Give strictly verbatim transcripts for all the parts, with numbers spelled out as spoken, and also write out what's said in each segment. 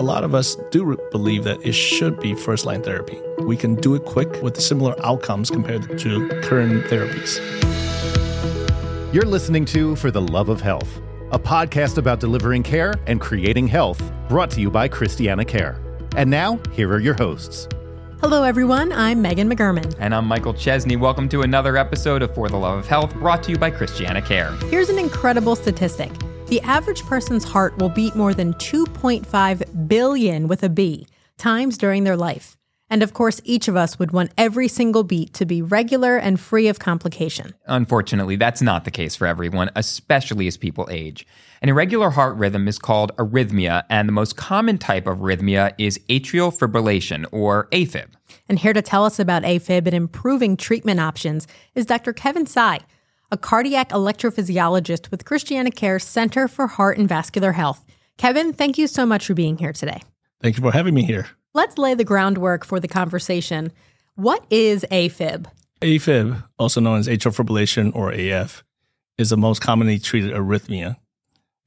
a lot of us do believe that it should be first-line therapy. We can do it quick with similar outcomes compared to current therapies. You're listening to For the Love of Health, a podcast about delivering care and creating health, brought to you by ChristianaCare. And now, here are your hosts. Hello, everyone. I'm Megan McGurman. And I'm Michael Chesney. Welcome to another episode of For the Love of Health, brought to you by ChristianaCare. Here's an incredible statistic. The average person's heart will beat more than two point five billion, with a B, times during their life. And of course, each of us would want every single beat to be regular and free of complication. Unfortunately, that's not the case for everyone, especially as people age. An irregular heart rhythm is called arrhythmia, and the most common type of arrhythmia is atrial fibrillation, or AFib. And here to tell us about AFib and improving treatment options is Doctor Kevin Tsai, a cardiac electrophysiologist with ChristianaCare's Center for Heart and Vascular Health. Kevin, thank you so much for being here today. Thank you for having me here. Let's lay the groundwork for the conversation. What is AFib? AFib, also known as atrial fibrillation or A F, is the most commonly treated arrhythmia.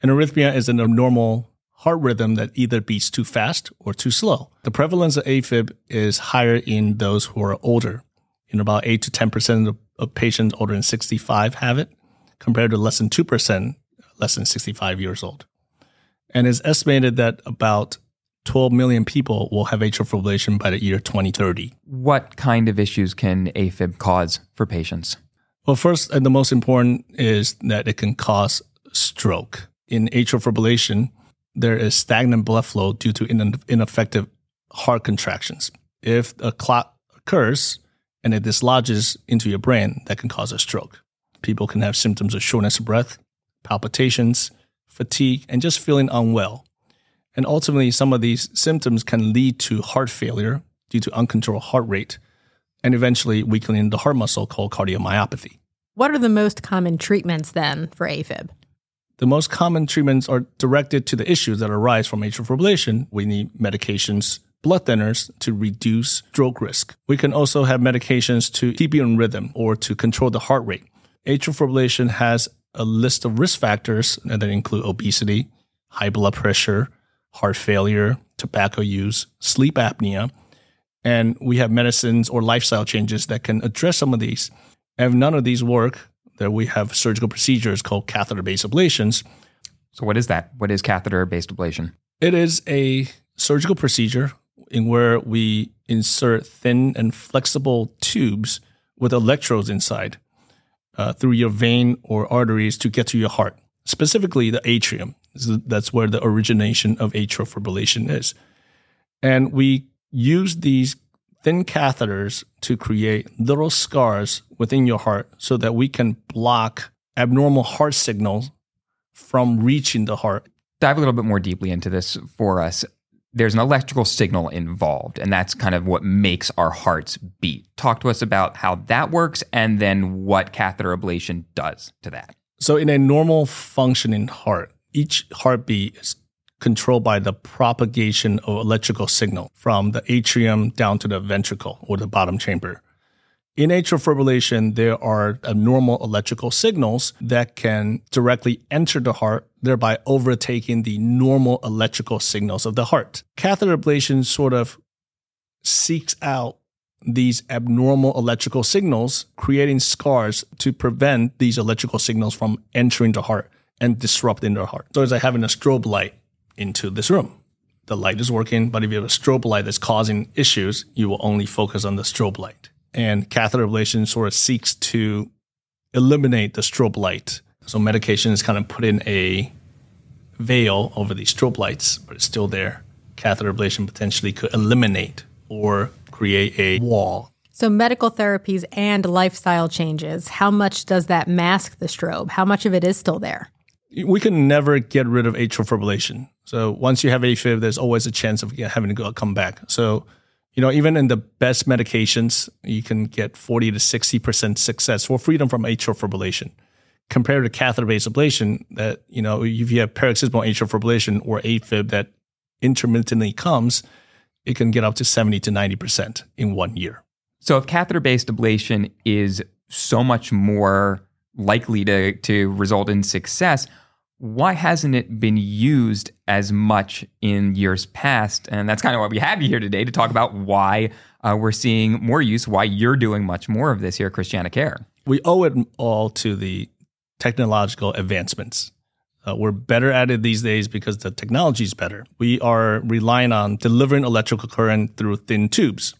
An arrhythmia is an abnormal heart rhythm that either beats too fast or too slow. The prevalence of AFib is higher in those who are older. In about eight to ten percent of of patients older than sixty-five have it, compared to less than two percent less than sixty-five years old. And it's estimated that about twelve million people will have atrial fibrillation by the year twenty thirty. What kind of issues can AFib cause for patients? Well, first and the most important is that it can cause stroke. In atrial fibrillation, there is stagnant blood flow due to ineffective heart contractions. If a clot occurs and it dislodges into your brain, that can cause a stroke. People can have symptoms of shortness of breath, palpitations, fatigue, and just feeling unwell. And ultimately, some of these symptoms can lead to heart failure due to uncontrolled heart rate, and eventually weakening the heart muscle called cardiomyopathy. What are the most common treatments then for AFib? The most common treatments are directed to the issues that arise from atrial fibrillation. We need medications, blood thinners to reduce stroke risk. We can also have medications to keep you in rhythm or to control the heart rate. Atrial fibrillation has a list of risk factors that include obesity, high blood pressure, heart failure, tobacco use, sleep apnea, and we have medicines or lifestyle changes that can address some of these. And if none of these work, then we have surgical procedures called catheter-based ablations. So what is that? What is catheter-based ablation? It is a surgical procedure in where we insert thin and flexible tubes with electrodes inside uh, through your vein or arteries to get to your heart, specifically the atrium. That's where the origination of atrial fibrillation is. And we use these thin catheters to create little scars within your heart so that we can block abnormal heart signals from reaching the heart. Dive a little bit more deeply into this for us. There's an electrical signal involved, and that's kind of what makes our hearts beat. Talk to us about how that works and then what catheter ablation does to that. So in a normal functioning heart, each heartbeat is controlled by the propagation of electrical signal from the atrium down to the ventricle or the bottom chamber. In atrial fibrillation, there are abnormal electrical signals that can directly enter the heart, thereby overtaking the normal electrical signals of the heart. Catheter ablation sort of seeks out these abnormal electrical signals, creating scars to prevent these electrical signals from entering the heart and disrupting the heart. So it's like having a strobe light into this room. The light is working, but if you have a strobe light that's causing issues, you will only focus on the strobe light. And catheter ablation sort of seeks to eliminate the strobe light. So medication is kind of put in a veil over these strobe lights, but it's still there. Catheter ablation potentially could eliminate or create a wall. So medical therapies and lifestyle changes, how much does that mask the strobe? How much of it is still there? We can never get rid of atrial fibrillation. So once you have AFib, there's always a chance of having to go, come back. So you know, even in the best medications, you can get forty to sixty percent success for freedom from atrial fibrillation. Compared to catheter-based ablation, that, you know, if you have paroxysmal atrial fibrillation or AFib that intermittently comes, it can get up to seventy to ninety percent in one year. So if catheter-based ablation is so much more likely to, to result in success, why hasn't it been used as much in years past? And that's kind of why we have you here today, to talk about why uh, we're seeing more use, why you're doing much more of this here at ChristianaCare. We owe it all to the technological advancements. Uh, we're better at it these days because the technology is better. We are relying on delivering electrical current through thin tubes.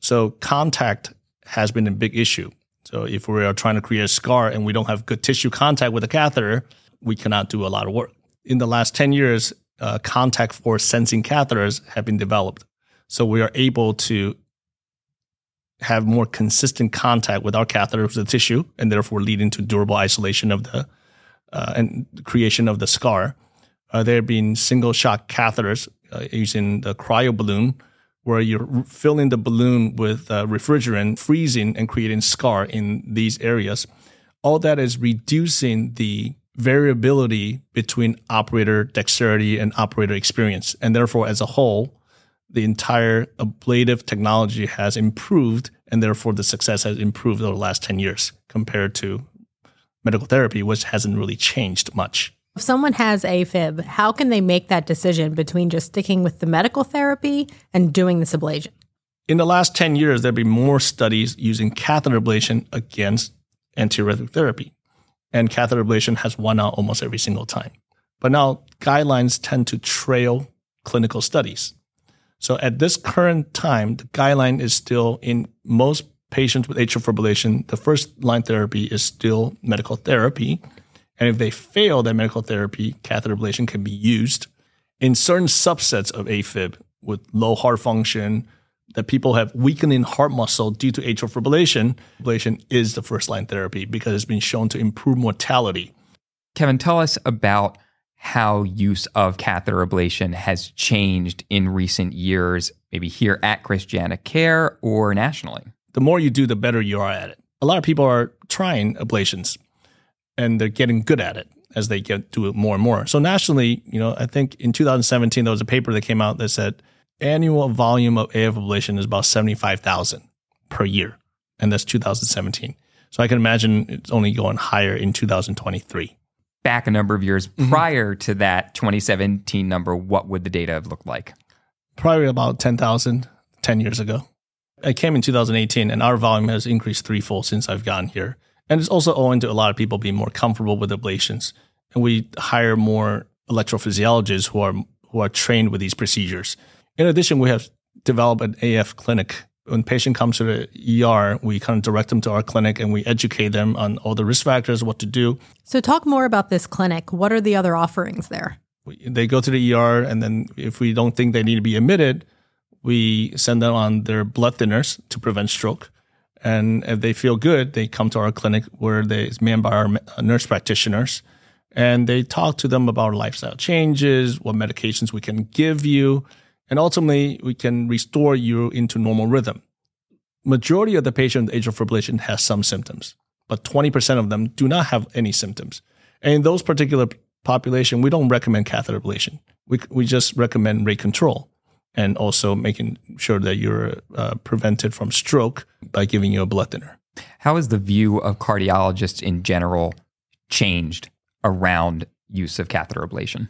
So contact has been a big issue. So if we are trying to create a scar and we don't have good tissue contact with a catheter, we cannot do a lot of work. In the last ten years, uh, contact force sensing catheters have been developed. So we are able to have more consistent contact with our catheter with the tissue, and therefore leading to durable isolation of the Uh, and creation of the scar. Uh, there have been single shot catheters uh, using the cryoballoon, where you're filling the balloon with uh, refrigerant, freezing and creating scar in these areas. All that is reducing the variability between operator dexterity and operator experience. And therefore, as a whole, the entire ablative technology has improved, and therefore the success has improved over the last ten years compared to medical therapy, which hasn't really changed much. If someone has AFib, how can they make that decision between just sticking with the medical therapy and doing this ablation? In the last ten years, there'd be more studies using catheter ablation against antiarrhythmic therapy. And catheter ablation has won out almost every single time. But now guidelines tend to trail clinical studies. So at this current time, the guideline is still, in most patients with atrial fibrillation, the first line therapy is still medical therapy. And if they fail that medical therapy, catheter ablation can be used in certain subsets of AFib with low heart function, that people have weakening heart muscle due to atrial fibrillation. Ablation is the first line therapy because it's been shown to improve mortality. Kevin, tell us about how use of catheter ablation has changed in recent years, maybe here at ChristianaCare or nationally. The more you do, the better you are at it. A lot of people are trying ablations, and they're getting good at it as they get to it more and more. So nationally, you know, I think in two thousand seventeen, there was a paper that came out that said annual volume of A F ablation is about seventy-five thousand per year, and that's two thousand seventeen. So I can imagine it's only going higher in two thousand twenty-three. Back a number of years mm-hmm. prior to that twenty seventeen number, what would the data have looked like? Probably about ten thousand, ten years ago. I came in two thousand eighteen, and our volume has increased threefold since I've gotten here. And it's also owing to a lot of people being more comfortable with ablations. And we hire more electrophysiologists who are who are trained with these procedures. In addition, we have developed an A F clinic. When a patient comes to the E R, we kind of direct them to our clinic, and we educate them on all the risk factors, what to do. So talk more about this clinic. What are the other offerings there? They go to the E R, and then if we don't think they need to be admitted, we send them on their blood thinners to prevent stroke. And if they feel good, they come to our clinic, where it's manned by our nurse practitioners. And they talk to them about lifestyle changes, what medications we can give you. And ultimately, we can restore you into normal rhythm. Majority of the patient with atrial fibrillation has some symptoms, but twenty percent of them do not have any symptoms. And in those particular population, we don't recommend catheter ablation. We, we just recommend rate control, and also making sure that you're uh, prevented from stroke by giving you a blood thinner. How has the view of cardiologists in general changed around use of catheter ablation?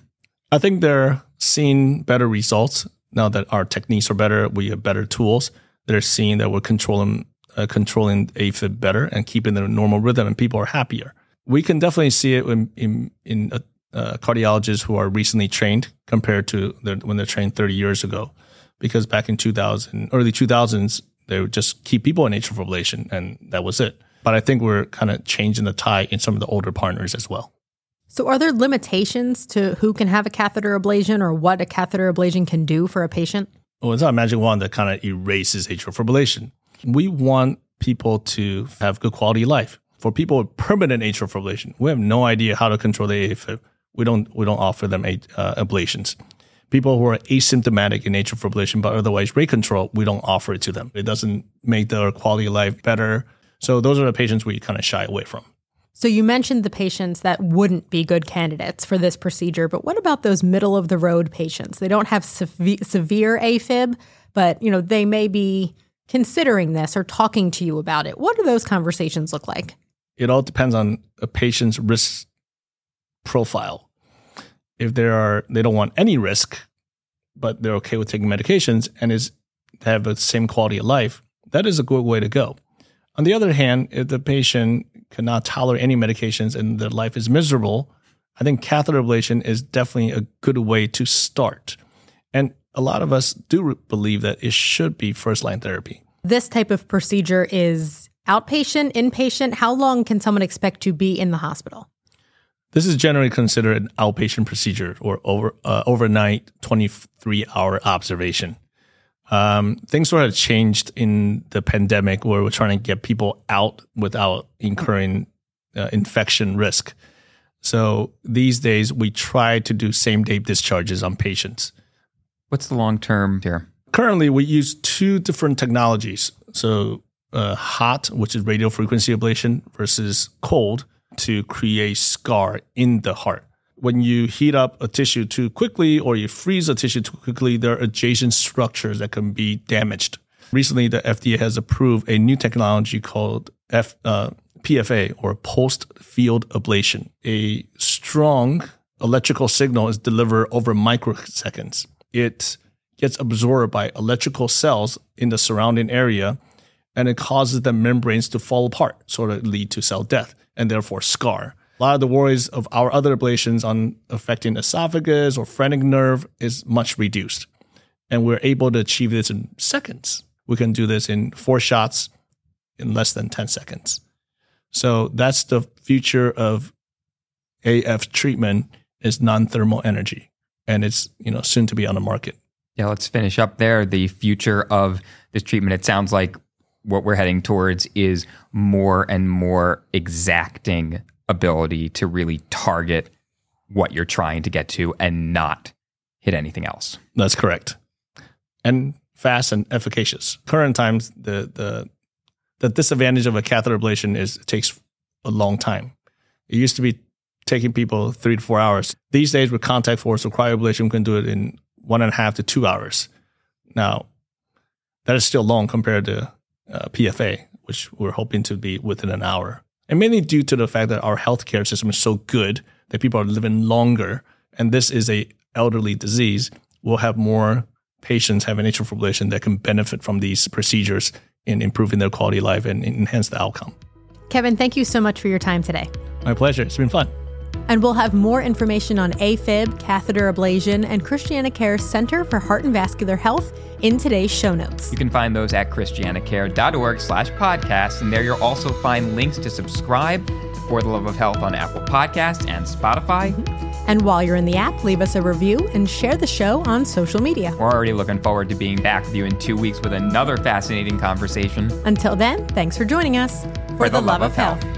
I think they're seeing better results now that our techniques are better. We have better tools. They're seeing that we're controlling uh, controlling AFib better and keeping their normal rhythm, and people are happier. We can definitely see it in in, in a, Uh, cardiologists who are recently trained compared to their, when they're trained thirty years ago, because back in two thousand, early two thousands, they would just keep people in atrial fibrillation, and that was it. But I think we're kind of changing the tie in some of the older partners as well. So are there limitations to who can have a catheter ablation or what a catheter ablation can do for a patient? Well, it's not a magic wand that kind of erases atrial fibrillation. We want people to have good quality of life. For people with permanent atrial fibrillation, we have no idea how to control the AFib. We don't we don't offer them uh, ablations. People who are asymptomatic in atrial fibrillation but otherwise rate control, we don't offer it to them. It doesn't make their quality of life better. So those are the patients we kind of shy away from. So you mentioned the patients that wouldn't be good candidates for this procedure, but what about those middle of the road patients? They don't have sev- severe AFib, but you know they may be considering this or talking to you about it. What do those conversations look like? It all depends on a patient's risk profile. if there are, they don't want any risk, but they're okay with taking medications and is have the same quality of life, that is a good way to go. On the other hand, if the patient cannot tolerate any medications and their life is miserable, I think catheter ablation is definitely a good way to start. And a lot of us do believe that it should be first-line therapy. This type of procedure is outpatient, inpatient. How long can someone expect to be in the hospital? This is generally considered an outpatient procedure or over uh, overnight twenty-three hour observation. Um, things sort of changed in the pandemic where we're trying to get people out without incurring uh, infection risk. So these days we try to do same-day discharges on patients. What's the long-term here? Currently, we use two different technologies. So uh, hot, which is radiofrequency ablation, versus cold to create scar in the heart. When you heat up a tissue too quickly or you freeze a tissue too quickly, there are adjacent structures that can be damaged. Recently, the F D A has approved a new technology called F, uh, P F A, or pulsed field ablation. A strong electrical signal is delivered over microseconds. It gets absorbed by electrical cells in the surrounding area, and it causes the membranes to fall apart, sort of lead to cell death, and therefore scar. A lot of the worries of our other ablations on affecting esophagus or phrenic nerve is much reduced. And we're able to achieve this in seconds. We can do this in four shots in less than ten seconds. So that's the future of A F treatment, is non-thermal energy. And it's, you know, soon to be on the market. Yeah, let's finish up there. The future of this treatment, it sounds like what we're heading towards is more and more exacting ability to really target what you're trying to get to and not hit anything else. That's correct. And fast and efficacious. Current times, the the the disadvantage of a catheter ablation is it takes a long time. It used to be taking people three to four hours. These days with contact force or cryoablation, we can do it in one and a half to two hours. Now, that is still long compared to uh, P F A, which we're hoping to be within an hour. And mainly due to the fact that our healthcare system is so good that people are living longer, and this is a elderly disease, we'll have more patients having atrial fibrillation that can benefit from these procedures in improving their quality of life and enhance the outcome. Kevin, thank you so much for your time today. My pleasure. It's been fun. And we'll have more information on AFib, catheter ablation, and ChristianaCare's Center for Heart and Vascular Health in today's show notes. You can find those at ChristianaCare.org slash podcast. And there you'll also find links to subscribe for The Love of Health on Apple Podcasts and Spotify. Mm-hmm. And while you're in the app, leave us a review and share the show on social media. We're already looking forward to being back with you in two weeks with another fascinating conversation. Until then, thanks for joining us for, for the, the Love, Love of Health. Health.